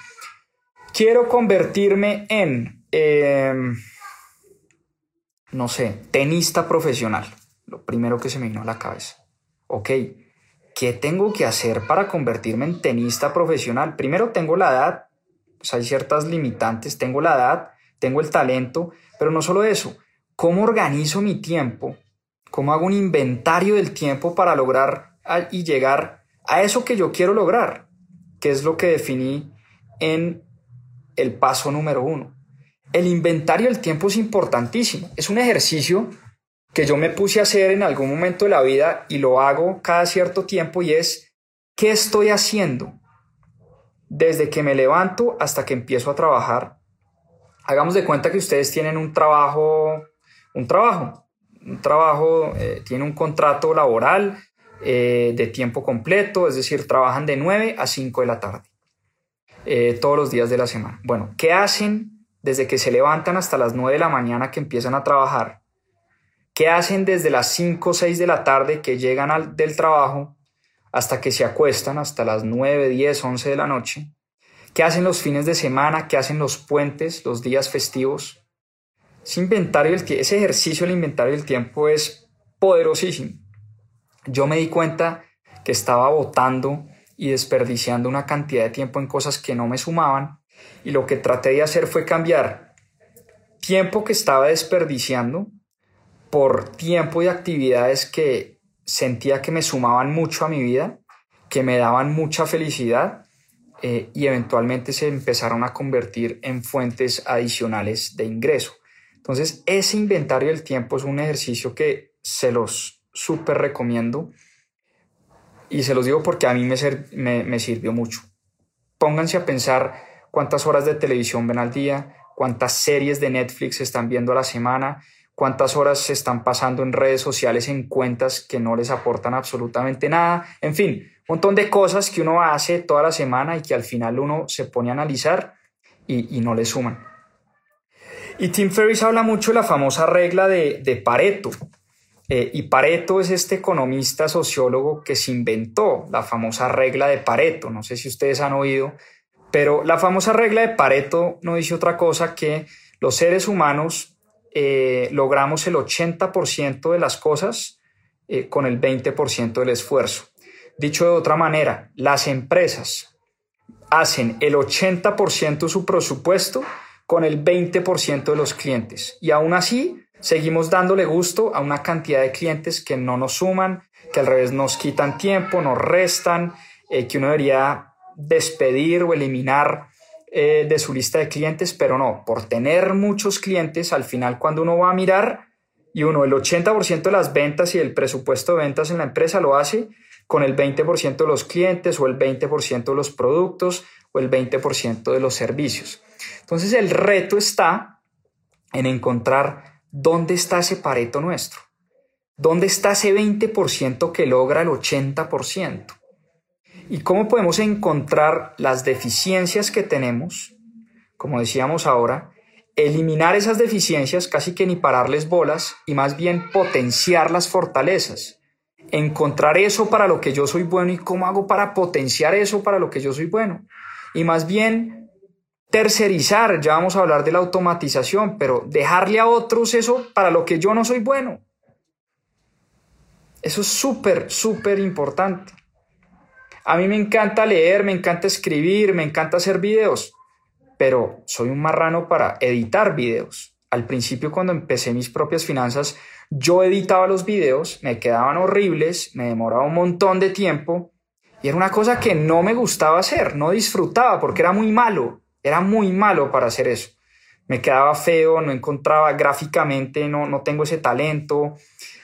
Quiero convertirme en, eh, no sé, tenista profesional. Lo primero que se me vino a la cabeza. Ok. ¿Qué tengo que hacer para convertirme en tenista profesional? Primero, tengo la edad, pues hay ciertas limitantes, tengo la edad, tengo el talento, pero no solo eso, ¿cómo organizo mi tiempo? ¿Cómo hago un inventario del tiempo para lograr y llegar a eso que yo quiero lograr? Que es lo que definí en el paso número uno. El inventario del tiempo es importantísimo, es un ejercicio que yo me puse a hacer en algún momento de la vida y lo hago cada cierto tiempo, y es ¿qué estoy haciendo? Desde que me levanto hasta que empiezo a trabajar. Hagamos de cuenta que ustedes tienen un trabajo, un trabajo, un trabajo, eh, tiene un contrato laboral eh, de tiempo completo, es decir, trabajan de nueve a cinco de la tarde, eh, todos los días de la semana. Bueno, ¿qué hacen desde que se levantan hasta las nueve de la mañana que empiezan a trabajar? ¿Qué hacen desde las cinco o seis de la tarde que llegan al, del trabajo hasta que se acuestan hasta las nueve, diez, once de la noche? ¿Qué hacen los fines de semana? ¿Qué hacen los puentes, los días festivos? Ese, inventario, ese ejercicio del inventario del tiempo es poderosísimo. Yo me di cuenta que estaba botando y desperdiciando una cantidad de tiempo en cosas que no me sumaban, y lo que traté de hacer fue cambiar tiempo que estaba desperdiciando por tiempo y actividades que sentía que me sumaban mucho a mi vida, que me daban mucha felicidad, eh, y eventualmente se empezaron a convertir en fuentes adicionales de ingreso. Entonces, ese inventario del tiempo es un ejercicio que se los súper recomiendo, y se los digo porque a mí me, ser, me, me sirvió mucho. Pónganse a pensar cuántas horas de televisión ven al día, cuántas series de Netflix están viendo a la semana, cuántas horas se están pasando en redes sociales, en cuentas que no les aportan absolutamente nada. En fin, un montón de cosas que uno hace toda la semana y que al final uno se pone a analizar y, y no le suman. Y Tim Ferriss habla mucho de la famosa regla de, de Pareto. Eh, y Pareto es este economista sociólogo que se inventó la famosa regla de Pareto. No sé si ustedes han oído, pero la famosa regla de Pareto no dice otra cosa que los seres humanos Eh, logramos el ochenta por ciento de las cosas eh, con el veinte por ciento del esfuerzo. Dicho de otra manera, las empresas hacen el ochenta por ciento de su presupuesto con el veinte por ciento de los clientes, y aún así seguimos dándole gusto a una cantidad de clientes que no nos suman, que al revés nos quitan tiempo, nos restan, eh, que uno debería despedir o eliminar eh, de su lista de clientes, pero no, por tener muchos clientes, al final cuando uno va a mirar y uno el ochenta por ciento de las ventas y el presupuesto de ventas en la empresa lo hace con el veinte por ciento de los clientes o el veinte por ciento de los productos o el veinte por ciento de los servicios. Entonces el reto está en encontrar dónde está ese Pareto nuestro, dónde está ese veinte por ciento que logra el ochenta por ciento y cómo podemos encontrar las deficiencias que tenemos, como decíamos ahora, eliminar esas deficiencias, casi que ni pararles bolas y más bien potenciar las fortalezas. Encontrar eso para lo que yo soy bueno y cómo hago para potenciar eso para lo que yo soy bueno. Y más bien tercerizar, ya vamos a hablar de la automatización, pero dejarle a otros eso para lo que yo no soy bueno. Eso es súper, súper importante. A mí me encanta leer, me encanta escribir, me encanta hacer videos, pero soy un marrano para editar videos. Al principio, cuando empecé Mis Propias Finanzas, yo editaba los videos, me quedaban horribles, me demoraba un montón de tiempo y era una cosa que no me gustaba hacer, no disfrutaba porque era muy malo, era muy malo para hacer eso. Me quedaba feo, no encontraba gráficamente, no, no tengo ese talento,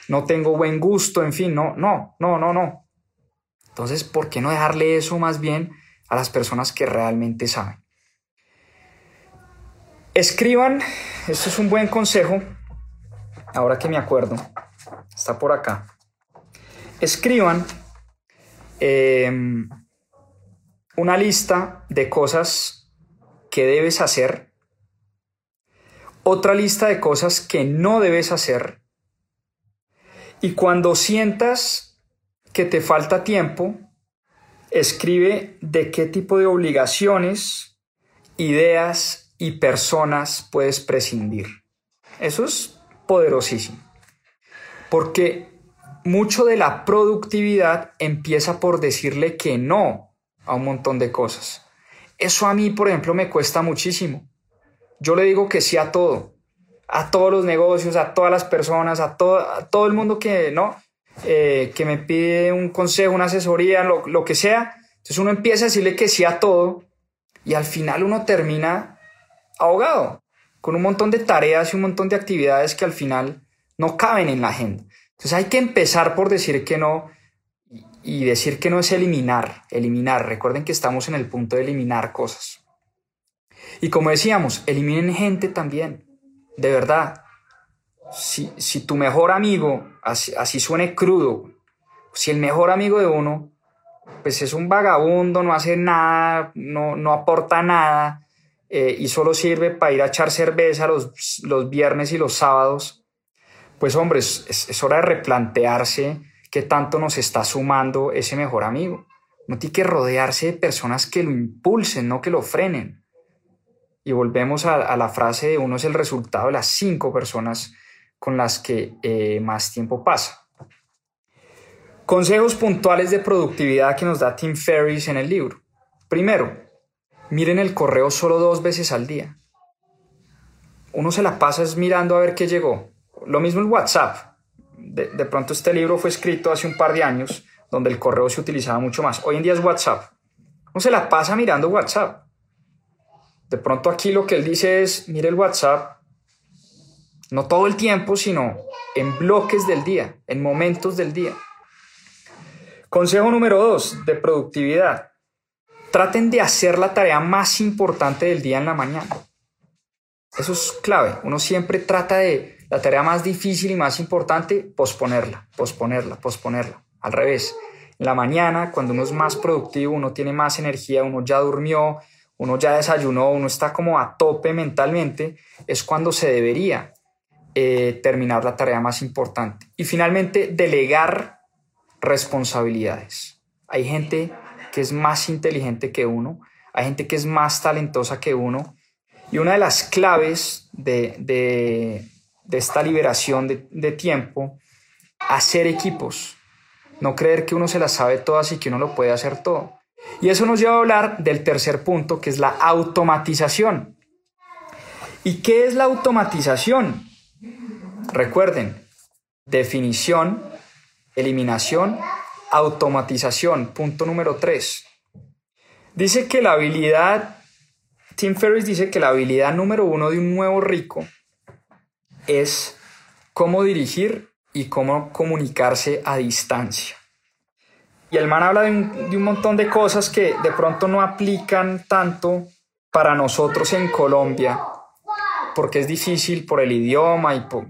no tengo buen gusto, en fin, no, no, no, no, no. Entonces, ¿por qué no dejarle eso más bien a las personas que realmente saben? Escriban, esto es un buen consejo, ahora que me acuerdo, está por acá. Escriban eh, una lista de cosas que debes hacer, otra lista de cosas que no debes hacer, y cuando sientas que te falta tiempo, escribe de qué tipo de obligaciones, ideas y personas puedes prescindir. Eso es poderosísimo, porque mucho de la productividad empieza por decirle que no a un montón de cosas. Eso a mí, por ejemplo, me cuesta muchísimo. Yo le digo que sí a todo, a todos los negocios, a todas las personas, a todo, a todo el mundo que, ¿no? eh, que me pide un consejo, una asesoría, lo, lo que sea. Entonces uno empieza a decirle que sí a todo y al final uno termina ahogado, con un montón de tareas y un montón de actividades que al final no caben en la agenda. Entonces hay que empezar por decir que no, y decir que no es eliminar, eliminar. Recuerden que estamos en el punto de eliminar cosas. Y como decíamos, eliminen gente también, de verdad. Si, si tu mejor amigo, así, así suene crudo, si el mejor amigo de uno pues es un vagabundo, no hace nada, no, no aporta nada, Eh, y solo sirve para ir a echar cerveza los, los viernes y los sábados, pues hombre, es, es hora de replantearse qué tanto nos está sumando ese mejor amigo. Uno tiene que rodearse de personas que lo impulsen, no que lo frenen. Y volvemos a, a la frase de uno es el resultado de las cinco personas con las que eh, más tiempo pasa. Consejos puntuales de productividad que nos da Tim Ferriss en el libro. Primero, miren el correo solo dos veces al día. Uno se la pasa mirando a ver qué llegó. Lo mismo el WhatsApp. De, de pronto este libro fue escrito hace un par de años donde el correo se utilizaba mucho más. Hoy en día es WhatsApp. Uno se la pasa mirando WhatsApp. De pronto aquí lo que él dice es, mire el WhatsApp, no todo el tiempo, sino en bloques del día, en momentos del día. Consejo número dos de productividad. Traten de hacer la tarea más importante del día en la mañana. Eso es clave. Uno siempre trata de la tarea más difícil y más importante, posponerla, posponerla, posponerla. Al revés, en la mañana, cuando uno es más productivo, uno tiene más energía, uno ya durmió, uno ya desayunó, uno está como a tope mentalmente, es cuando se debería eh, terminar la tarea más importante. Y finalmente, delegar responsabilidades. Hay gente que es más inteligente que uno, hay gente que es más talentosa que uno, y una de las claves de, de, de esta liberación de, de tiempo, hacer equipos, no creer que uno se las sabe todas y que uno lo puede hacer todo. Y eso nos lleva a hablar del tercer punto, que es la automatización. ¿Y qué es la automatización? Recuerden, definición eliminación, automatización. Punto número tres. Dice que la habilidad, Tim Ferriss dice que la habilidad número uno de un nuevo rico es cómo dirigir y cómo comunicarse a distancia. Y el man habla de un, de un montón de cosas que de pronto no aplican tanto para nosotros en Colombia, porque es difícil por el idioma, y por,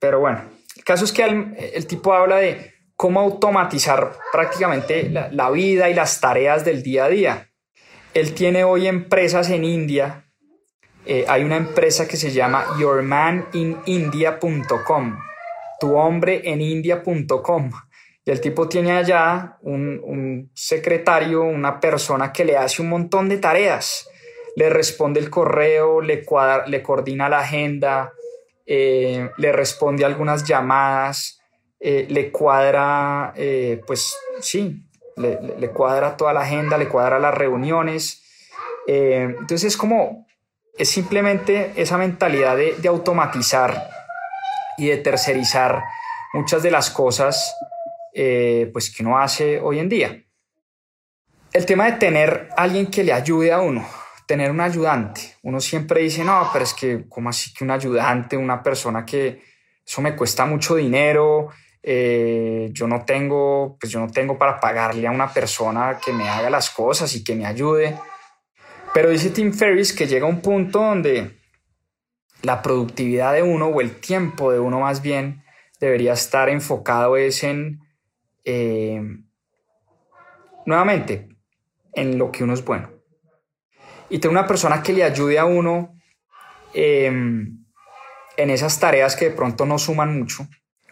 pero bueno, el caso es que el, el tipo habla de cómo automatizar prácticamente la, la vida y las tareas del día a día. Él tiene hoy empresas en India. Eh, hay una empresa que se llama your man in india punto com, tu hombre en india punto com. Y el tipo tiene allá un, un secretario, una persona que le hace un montón de tareas. Le responde el correo, le, cuadra, le coordina la agenda, eh, le responde algunas llamadas, eh, le cuadra, eh, pues sí, le, le cuadra toda la agenda, le cuadra las reuniones. Eh, entonces es como, es simplemente esa mentalidad de, de automatizar y de tercerizar muchas de las cosas Eh, pues que uno hace hoy en día. El tema de tener alguien que le ayude a uno, tener un ayudante. Uno siempre dice, no, pero es que, ¿cómo así que un ayudante? Una persona que eso me cuesta mucho dinero, eh, yo no tengo, pues yo no tengo para pagarle a una persona que me haga las cosas y que me ayude. Pero dice Tim Ferriss que llega un punto donde la productividad de uno, o el tiempo de uno más bien, debería estar enfocado es en Eh, nuevamente en lo que uno es bueno, y tener una persona que le ayude a uno eh, en esas tareas que de pronto no suman mucho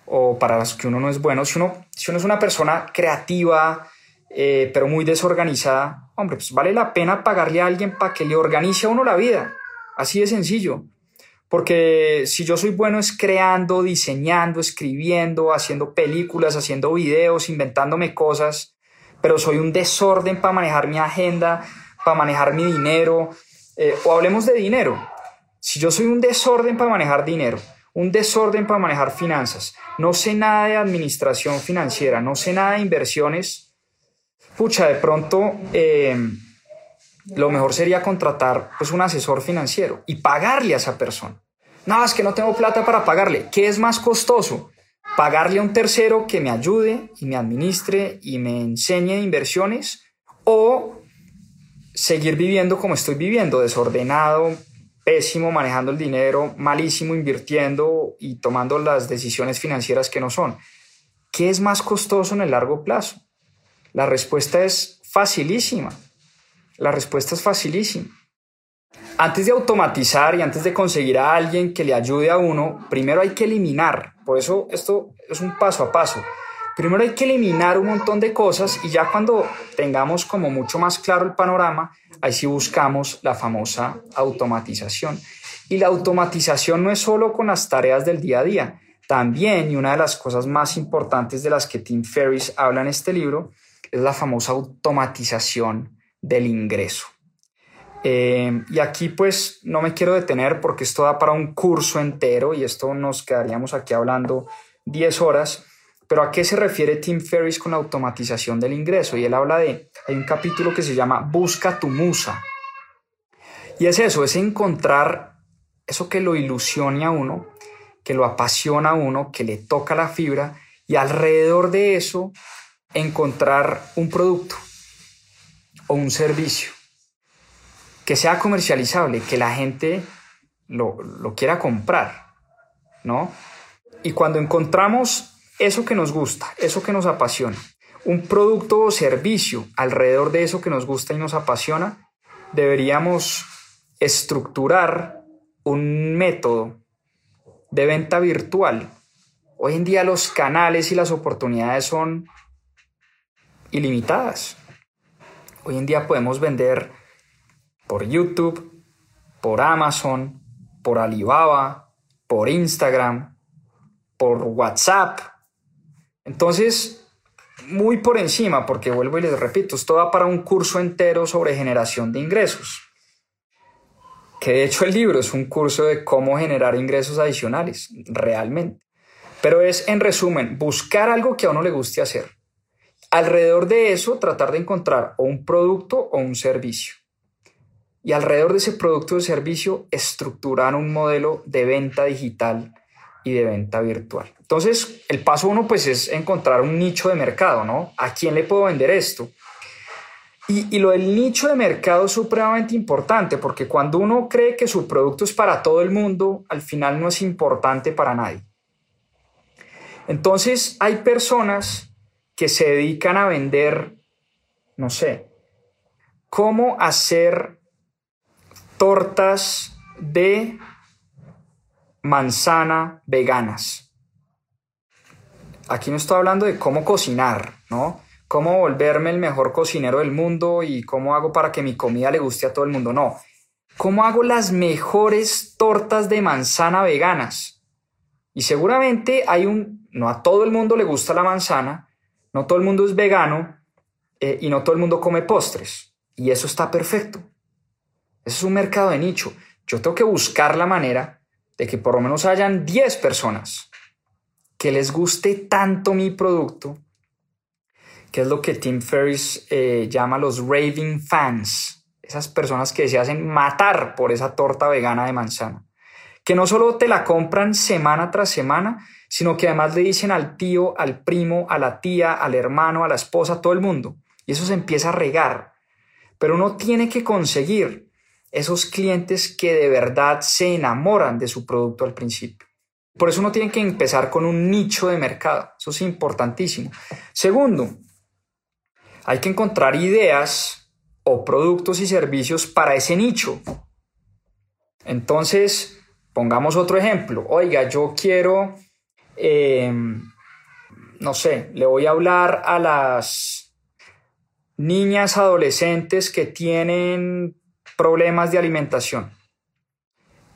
o para las que uno no es bueno. Si uno, si uno es una persona creativa eh, pero muy desorganizada, hombre, pues vale la pena pagarle a alguien para que le organice a uno la vida, así de sencillo. Porque si yo soy bueno es creando, diseñando, escribiendo, haciendo películas, haciendo videos, inventándome cosas, pero soy un desorden para manejar mi agenda, para manejar mi dinero, eh, o hablemos de dinero. Si yo soy un desorden para manejar dinero, un desorden para manejar finanzas, no sé nada de administración financiera, no sé nada de inversiones, pucha, de pronto Eh, lo mejor sería contratar pues, un asesor financiero y pagarle a esa persona. No, es que no tengo plata para pagarle. ¿Qué es más costoso? ¿Pagarle a un tercero que me ayude y me administre y me enseñe inversiones, o seguir viviendo como estoy viviendo, desordenado, pésimo, manejando el dinero, malísimo, invirtiendo y tomando las decisiones financieras que no son? ¿Qué es más costoso en el largo plazo? La respuesta es facilísima. La respuesta es facilísima. Antes de automatizar y antes de conseguir a alguien que le ayude a uno, primero hay que eliminar. Por eso esto es un paso a paso. Primero hay que eliminar un montón de cosas, y ya cuando tengamos como mucho más claro el panorama, ahí sí buscamos la famosa automatización. Y la automatización no es solo con las tareas del día a día. También, y una de las cosas más importantes de las que Tim Ferriss habla en este libro, es la famosa automatización del ingreso. Eh, y aquí pues no me quiero detener porque esto da para un curso entero y esto nos quedaríamos aquí hablando diez horas, pero ¿a qué se refiere Tim Ferriss con la automatización del ingreso? Y él habla de, hay un capítulo que se llama Busca tu musa, y es eso, es encontrar eso que lo ilusione a uno, que lo apasiona a uno, que le toca la fibra, y alrededor de eso encontrar un producto o un servicio que sea comercializable, que la gente lo, lo quiera comprar, ¿no? Y cuando encontramos eso que nos gusta, eso que nos apasiona, un producto o servicio alrededor de eso que nos gusta y nos apasiona, deberíamos estructurar un método de venta virtual. Hoy en día los canales y las oportunidades son ilimitadas. Hoy en día podemos vender por YouTube, por Amazon, por Alibaba, por Instagram, por WhatsApp. Entonces, muy por encima, porque vuelvo y les repito, esto va para un curso entero sobre generación de ingresos. Que de hecho el libro es un curso de cómo generar ingresos adicionales, realmente. Pero es, en resumen, buscar algo que a uno le guste hacer. Alrededor de eso, tratar de encontrar o un producto o un servicio. Y alrededor de ese producto o servicio, estructurar un modelo de venta digital y de venta virtual. Entonces, el paso uno pues, es encontrar un nicho de mercado, ¿no? ¿A quién le puedo vender esto? Y, y lo del nicho de mercado es supremamente importante, porque cuando uno cree que su producto es para todo el mundo, al final no es importante para nadie. Entonces, hay personas que se dedican a vender, no sé, cómo hacer tortas de manzana veganas. Aquí no estoy hablando de cómo cocinar, ¿no? Cómo volverme el mejor cocinero del mundo y cómo hago para que mi comida le guste a todo el mundo. No, cómo hago las mejores tortas de manzana veganas. Y seguramente hay un... No a todo el mundo le gusta la manzana, no todo el mundo es vegano eh, y no todo el mundo come postres. Y eso está perfecto. Eso es un mercado de nicho. Yo tengo que buscar la manera de que por lo menos hayan diez personas que les guste tanto mi producto, que es lo que Tim Ferriss eh, llama los raving fans, esas personas que se hacen matar por esa torta vegana de manzana, que no solo te la compran semana tras semana, sino que además le dicen al tío, al primo, a la tía, al hermano, a la esposa, a todo el mundo. Y eso se empieza a regar. Pero uno tiene que conseguir esos clientes que de verdad se enamoran de su producto al principio. Por eso uno tiene que empezar con un nicho de mercado. Eso es importantísimo. Segundo, hay que encontrar ideas o productos y servicios para ese nicho. Entonces, pongamos otro ejemplo. Oiga, yo quiero, eh, no sé, le voy a hablar a las niñas adolescentes que tienen problemas de alimentación.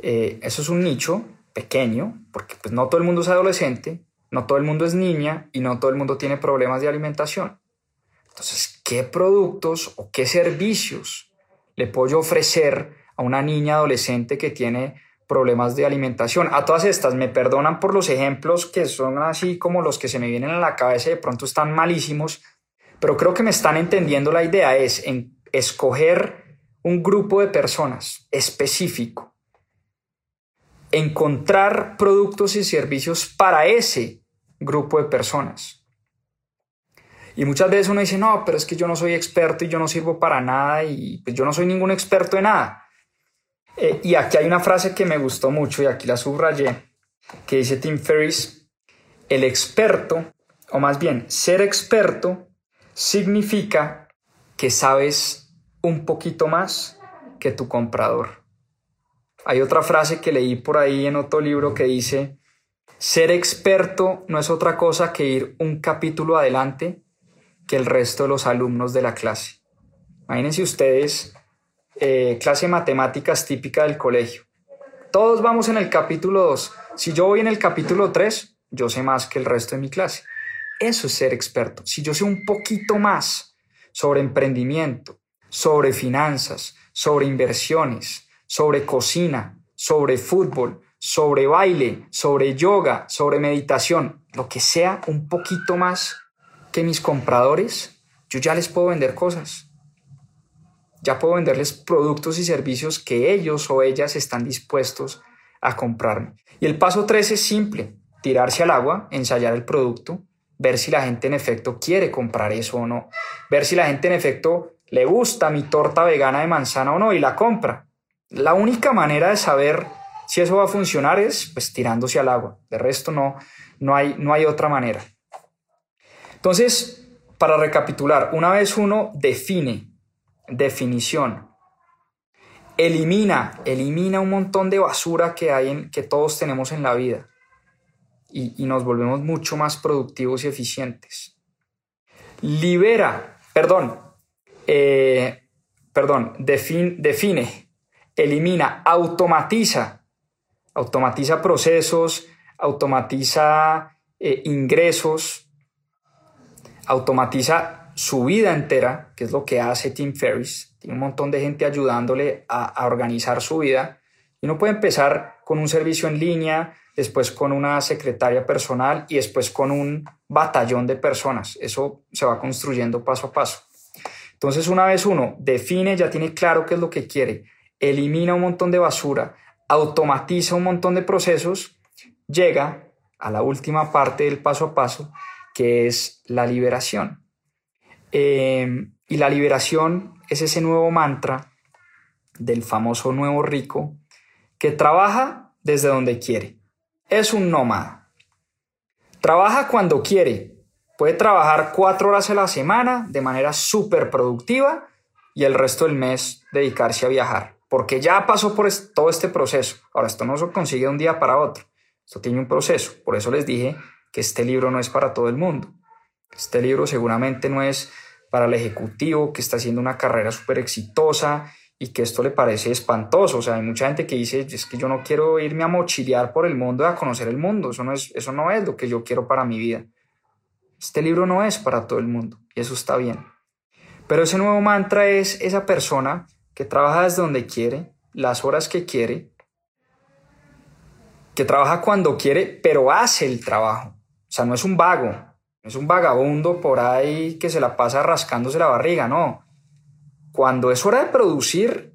Eh, eso es un nicho pequeño, porque pues, no todo el mundo es adolescente, no todo el mundo es niña y no todo el mundo tiene problemas de alimentación. Entonces, ¿qué productos o qué servicios le puedo yo ofrecer a una niña adolescente que tiene problemas de alimentación? A todas estas, me perdonan por los ejemplos que son así como los que se me vienen a la cabeza y de pronto están malísimos, pero creo que me están entendiendo la idea. Es en escoger un grupo de personas específico, encontrar productos y servicios para ese grupo de personas. Y muchas veces uno dice, no, pero es que yo no soy experto y yo no sirvo para nada y pues yo no soy ningún experto en nada. Eh, y aquí hay una frase que me gustó mucho y aquí la subrayé, que dice Tim Ferriss: el experto, o más bien ser experto, significa que sabes un poquito más que tu comprador. Hay otra frase que leí por ahí en otro libro que dice: ser experto no es otra cosa que ir un capítulo adelante que el resto de los alumnos de la clase. Imagínense ustedes, eh, clase de matemáticas típica del colegio. Todos vamos en el capítulo dos. Si yo voy en el capítulo tres, yo sé más que el resto de mi clase. Eso es ser experto. Si yo sé un poquito más sobre emprendimiento, sobre finanzas, sobre inversiones, sobre cocina, sobre fútbol, sobre baile, sobre yoga, sobre meditación, lo que sea un poquito más que mis compradores, yo ya les puedo vender cosas. Ya puedo venderles productos y servicios que ellos o ellas están dispuestos a comprarme. Y el paso tres es simple: tirarse al agua, ensayar el producto, ver si la gente en efecto quiere comprar eso o no, ver si la gente en efecto le gusta mi torta vegana de manzana o no y la compra. La única manera de saber si eso va a funcionar es pues tirándose al agua. De resto no, no hay, no hay otra manera. Entonces, para recapitular, una vez uno define, definición, elimina, elimina un montón de basura que hay en, que todos tenemos en la vida y, y nos volvemos mucho más productivos y eficientes. Libera, perdón, Eh, perdón, defin, define, elimina, automatiza, automatiza procesos, automatiza eh, ingresos, automatiza su vida entera, que es lo que hace Tim Ferriss. Tiene un montón de gente ayudándole a, a organizar su vida. Y uno puede empezar con un servicio en línea, después con una secretaria personal y después con un batallón de personas. Eso se va construyendo paso a paso. Entonces, una vez uno define, ya tiene claro qué es lo que quiere, elimina un montón de basura, automatiza un montón de procesos, llega a la última parte del paso a paso, que es la liberación. Eh, y la liberación es ese nuevo mantra del famoso nuevo rico que trabaja desde donde quiere. Es un nómada. Trabaja cuando quiere. Puede trabajar cuatro horas a la semana de manera súper productiva y el resto del mes dedicarse a viajar, porque ya pasó por todo este proceso. Ahora, esto no se consigue de un día para otro. Esto tiene un proceso. Por eso les dije que este libro no es para todo el mundo. Este libro seguramente no es para el ejecutivo que está haciendo una carrera súper exitosa y que esto le parece espantoso. O sea, hay mucha gente que dice, es que yo no quiero irme a mochilear por el mundo, a conocer el mundo. Eso no es, eso no es lo que yo quiero para mi vida. Este libro no es para todo el mundo y eso está bien. Pero ese nuevo mantra es esa persona que trabaja desde donde quiere, las horas que quiere, que trabaja cuando quiere, pero hace el trabajo. O sea, no es un vago, no es un vagabundo por ahí que se la pasa rascándose la barriga, no. Cuando es hora de producir,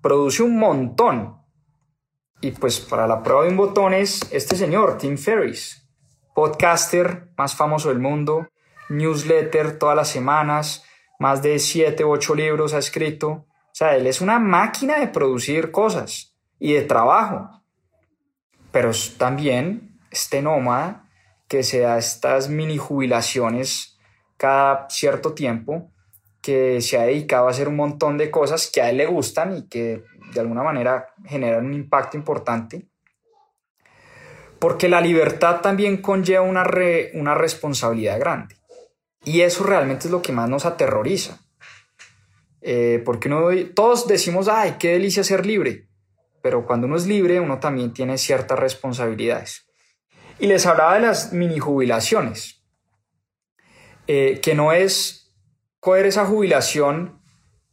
produce un montón. Y pues para la prueba de un botón es este señor, Tim Ferriss, podcaster más famoso del mundo, newsletter todas las semanas, más de siete u ocho libros ha escrito. O sea, él es una máquina de producir cosas y de trabajo. Pero también este nómada que se da estas mini jubilaciones cada cierto tiempo, que se ha dedicado a hacer un montón de cosas que a él le gustan y que de alguna manera generan un impacto importante. Porque la libertad también conlleva una, re, una responsabilidad grande. Y eso realmente es lo que más nos aterroriza. Eh, porque uno, todos decimos, ay, qué delicia ser libre. Pero cuando uno es libre, uno también tiene ciertas responsabilidades. Y les hablaba de las mini jubilaciones, eh, que no es coger esa jubilación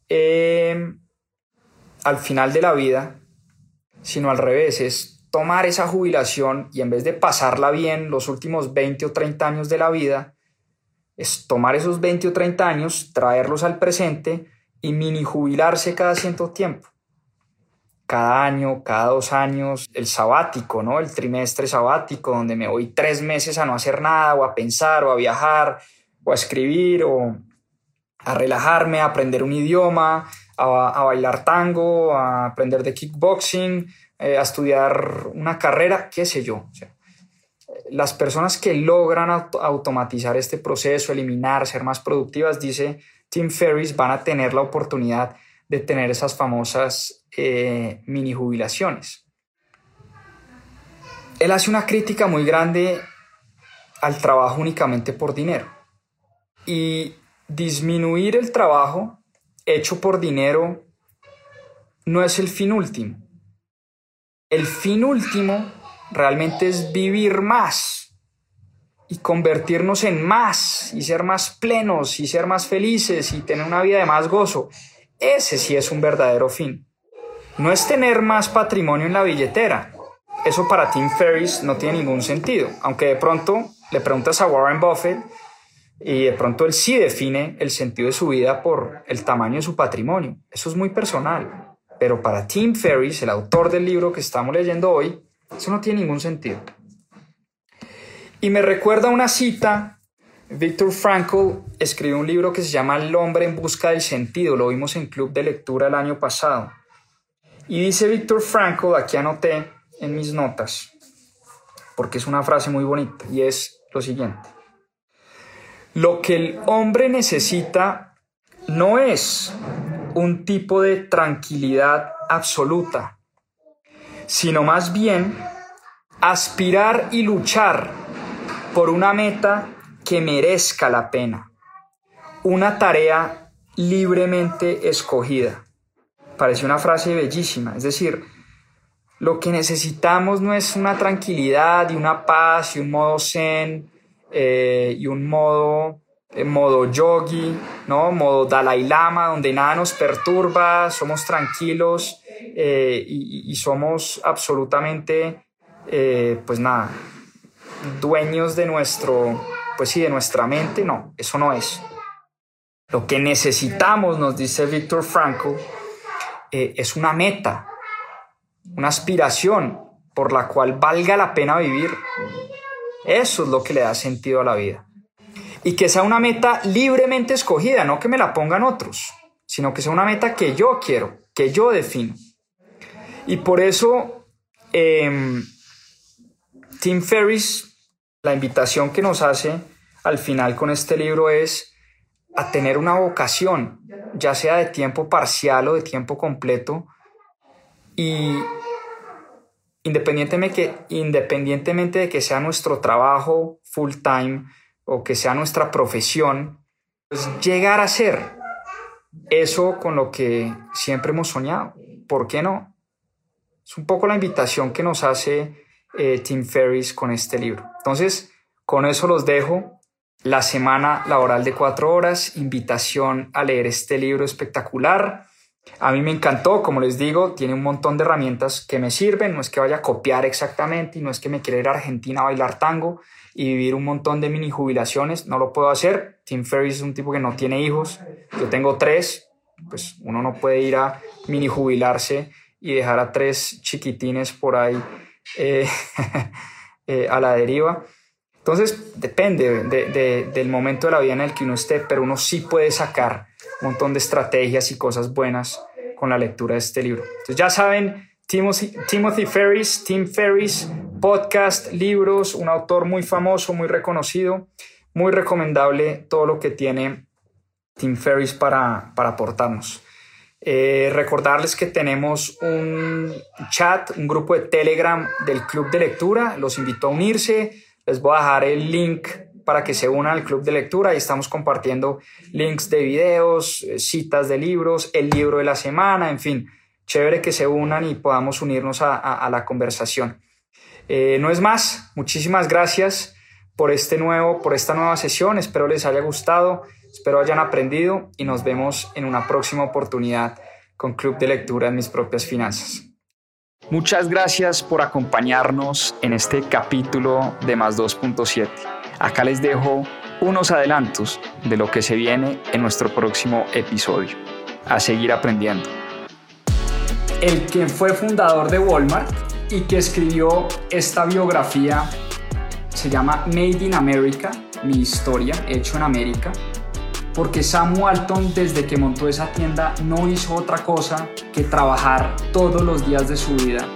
eh, al final de la vida, sino al revés, es tomar esa jubilación y en vez de pasarla bien los últimos veinte o treinta años de la vida, es tomar esos veinte o treinta años, traerlos al presente y mini jubilarse cada cierto tiempo. Cada año, cada dos años, el sabático, ¿no? El trimestre sabático, donde me voy tres meses a no hacer nada, o a pensar, o a viajar, o a escribir, o a relajarme, a aprender un idioma, a, a bailar tango, a aprender de kickboxing, eh, a estudiar una carrera, qué sé yo. O sea, las personas que logran auto- automatizar este proceso, eliminar, ser más productivas, dice Tim Ferriss, van a tener la oportunidad de tener esas famosas Eh, mini jubilaciones. Él hace una crítica muy grande al trabajo únicamente por dinero, y disminuir el trabajo hecho por dinero no es el fin último. El fin último realmente es vivir más y convertirnos en más y ser más plenos y ser más felices y tener una vida de más gozo. Ese sí es un verdadero fin. No es tener más patrimonio en la billetera. Eso para Tim Ferriss no tiene ningún sentido. Aunque de pronto le preguntas a Warren Buffett y de pronto él sí define el sentido de su vida por el tamaño de su patrimonio. Eso es muy personal. Pero para Tim Ferriss, el autor del libro que estamos leyendo hoy, eso no tiene ningún sentido. Y me recuerda una cita. Viktor Frankl escribió un libro que se llama El hombre en busca del sentido. Lo vimos en Club de Lectura el año pasado. Y dice Viktor Frankl, aquí anoté en mis notas, porque es una frase muy bonita, y es lo siguiente. Lo que el hombre necesita no es un tipo de tranquilidad absoluta, sino más bien aspirar y luchar por una meta que merezca la pena, una tarea libremente escogida. Parece una frase bellísima, es decir, lo que necesitamos no es una tranquilidad y una paz y un modo zen eh, y un modo, eh, modo yogi, ¿no? Modo Dalai Lama, donde nada nos perturba, somos tranquilos eh, y, y somos absolutamente, eh, pues nada, dueños de nuestro, pues sí, de nuestra mente. No, eso no es. Lo que necesitamos, nos dice Viktor Frankl, eh, es una meta, una aspiración por la cual valga la pena vivir. Eso es lo que le da sentido a la vida. Y que sea una meta libremente escogida, no que me la pongan otros, sino que sea una meta que yo quiero, que yo defino. Y por eso eh, Tim Ferriss, la invitación que nos hace al final con este libro es a tener una vocación, ya sea de tiempo parcial o de tiempo completo, y independientemente, que, independientemente de que sea nuestro trabajo full time o que sea nuestra profesión, pues llegar a ser eso con lo que siempre hemos soñado. ¿Por qué no? Es un poco la invitación que nos hace eh, Tim Ferriss con este libro. Entonces, con eso los dejo. La semana laboral de cuatro horas, invitación a leer este libro espectacular. A mí me encantó, como les digo, tiene un montón de herramientas que me sirven. No es que vaya a copiar exactamente y no es que me quiera ir a Argentina a bailar tango y vivir un montón de mini jubilaciones. No lo puedo hacer. Tim Ferriss es un tipo que no tiene hijos. Yo tengo tres. Pues uno no puede ir a mini jubilarse y dejar a tres chiquitines por ahí eh, eh, a la deriva. Entonces depende de, de, del momento de la vida en el que uno esté, pero uno sí puede sacar un montón de estrategias y cosas buenas con la lectura de este libro. Entonces ya saben, Timothy, Timothy Ferriss, Tim Ferriss, podcast, libros, un autor muy famoso, muy reconocido, muy recomendable todo lo que tiene Tim Ferriss para, para aportarnos. Eh, recordarles que tenemos un chat, un grupo de Telegram del Club de Lectura. Los invito a unirse. Les voy a dejar el link para que se unan al Club de Lectura. Ahí estamos compartiendo links de videos, citas de libros, el libro de la semana, en fin. Chévere que se unan y podamos unirnos a, a, a la conversación. Eh, no es más, muchísimas gracias por, este nuevo, por esta nueva sesión. Espero les haya gustado, espero hayan aprendido y nos vemos en una próxima oportunidad con Club de Lectura en Mis Propias Finanzas. Muchas gracias por acompañarnos en este capítulo de Más dos punto siete. Acá les dejo unos adelantos de lo que se viene en nuestro próximo episodio. A seguir aprendiendo. El quien fue fundador de Walmart y que escribió esta biografía se llama Made in America, mi historia, hecho en América, porque Sam Walton, desde que montó esa tienda, no hizo otra cosa que trabajar todos los días de su vida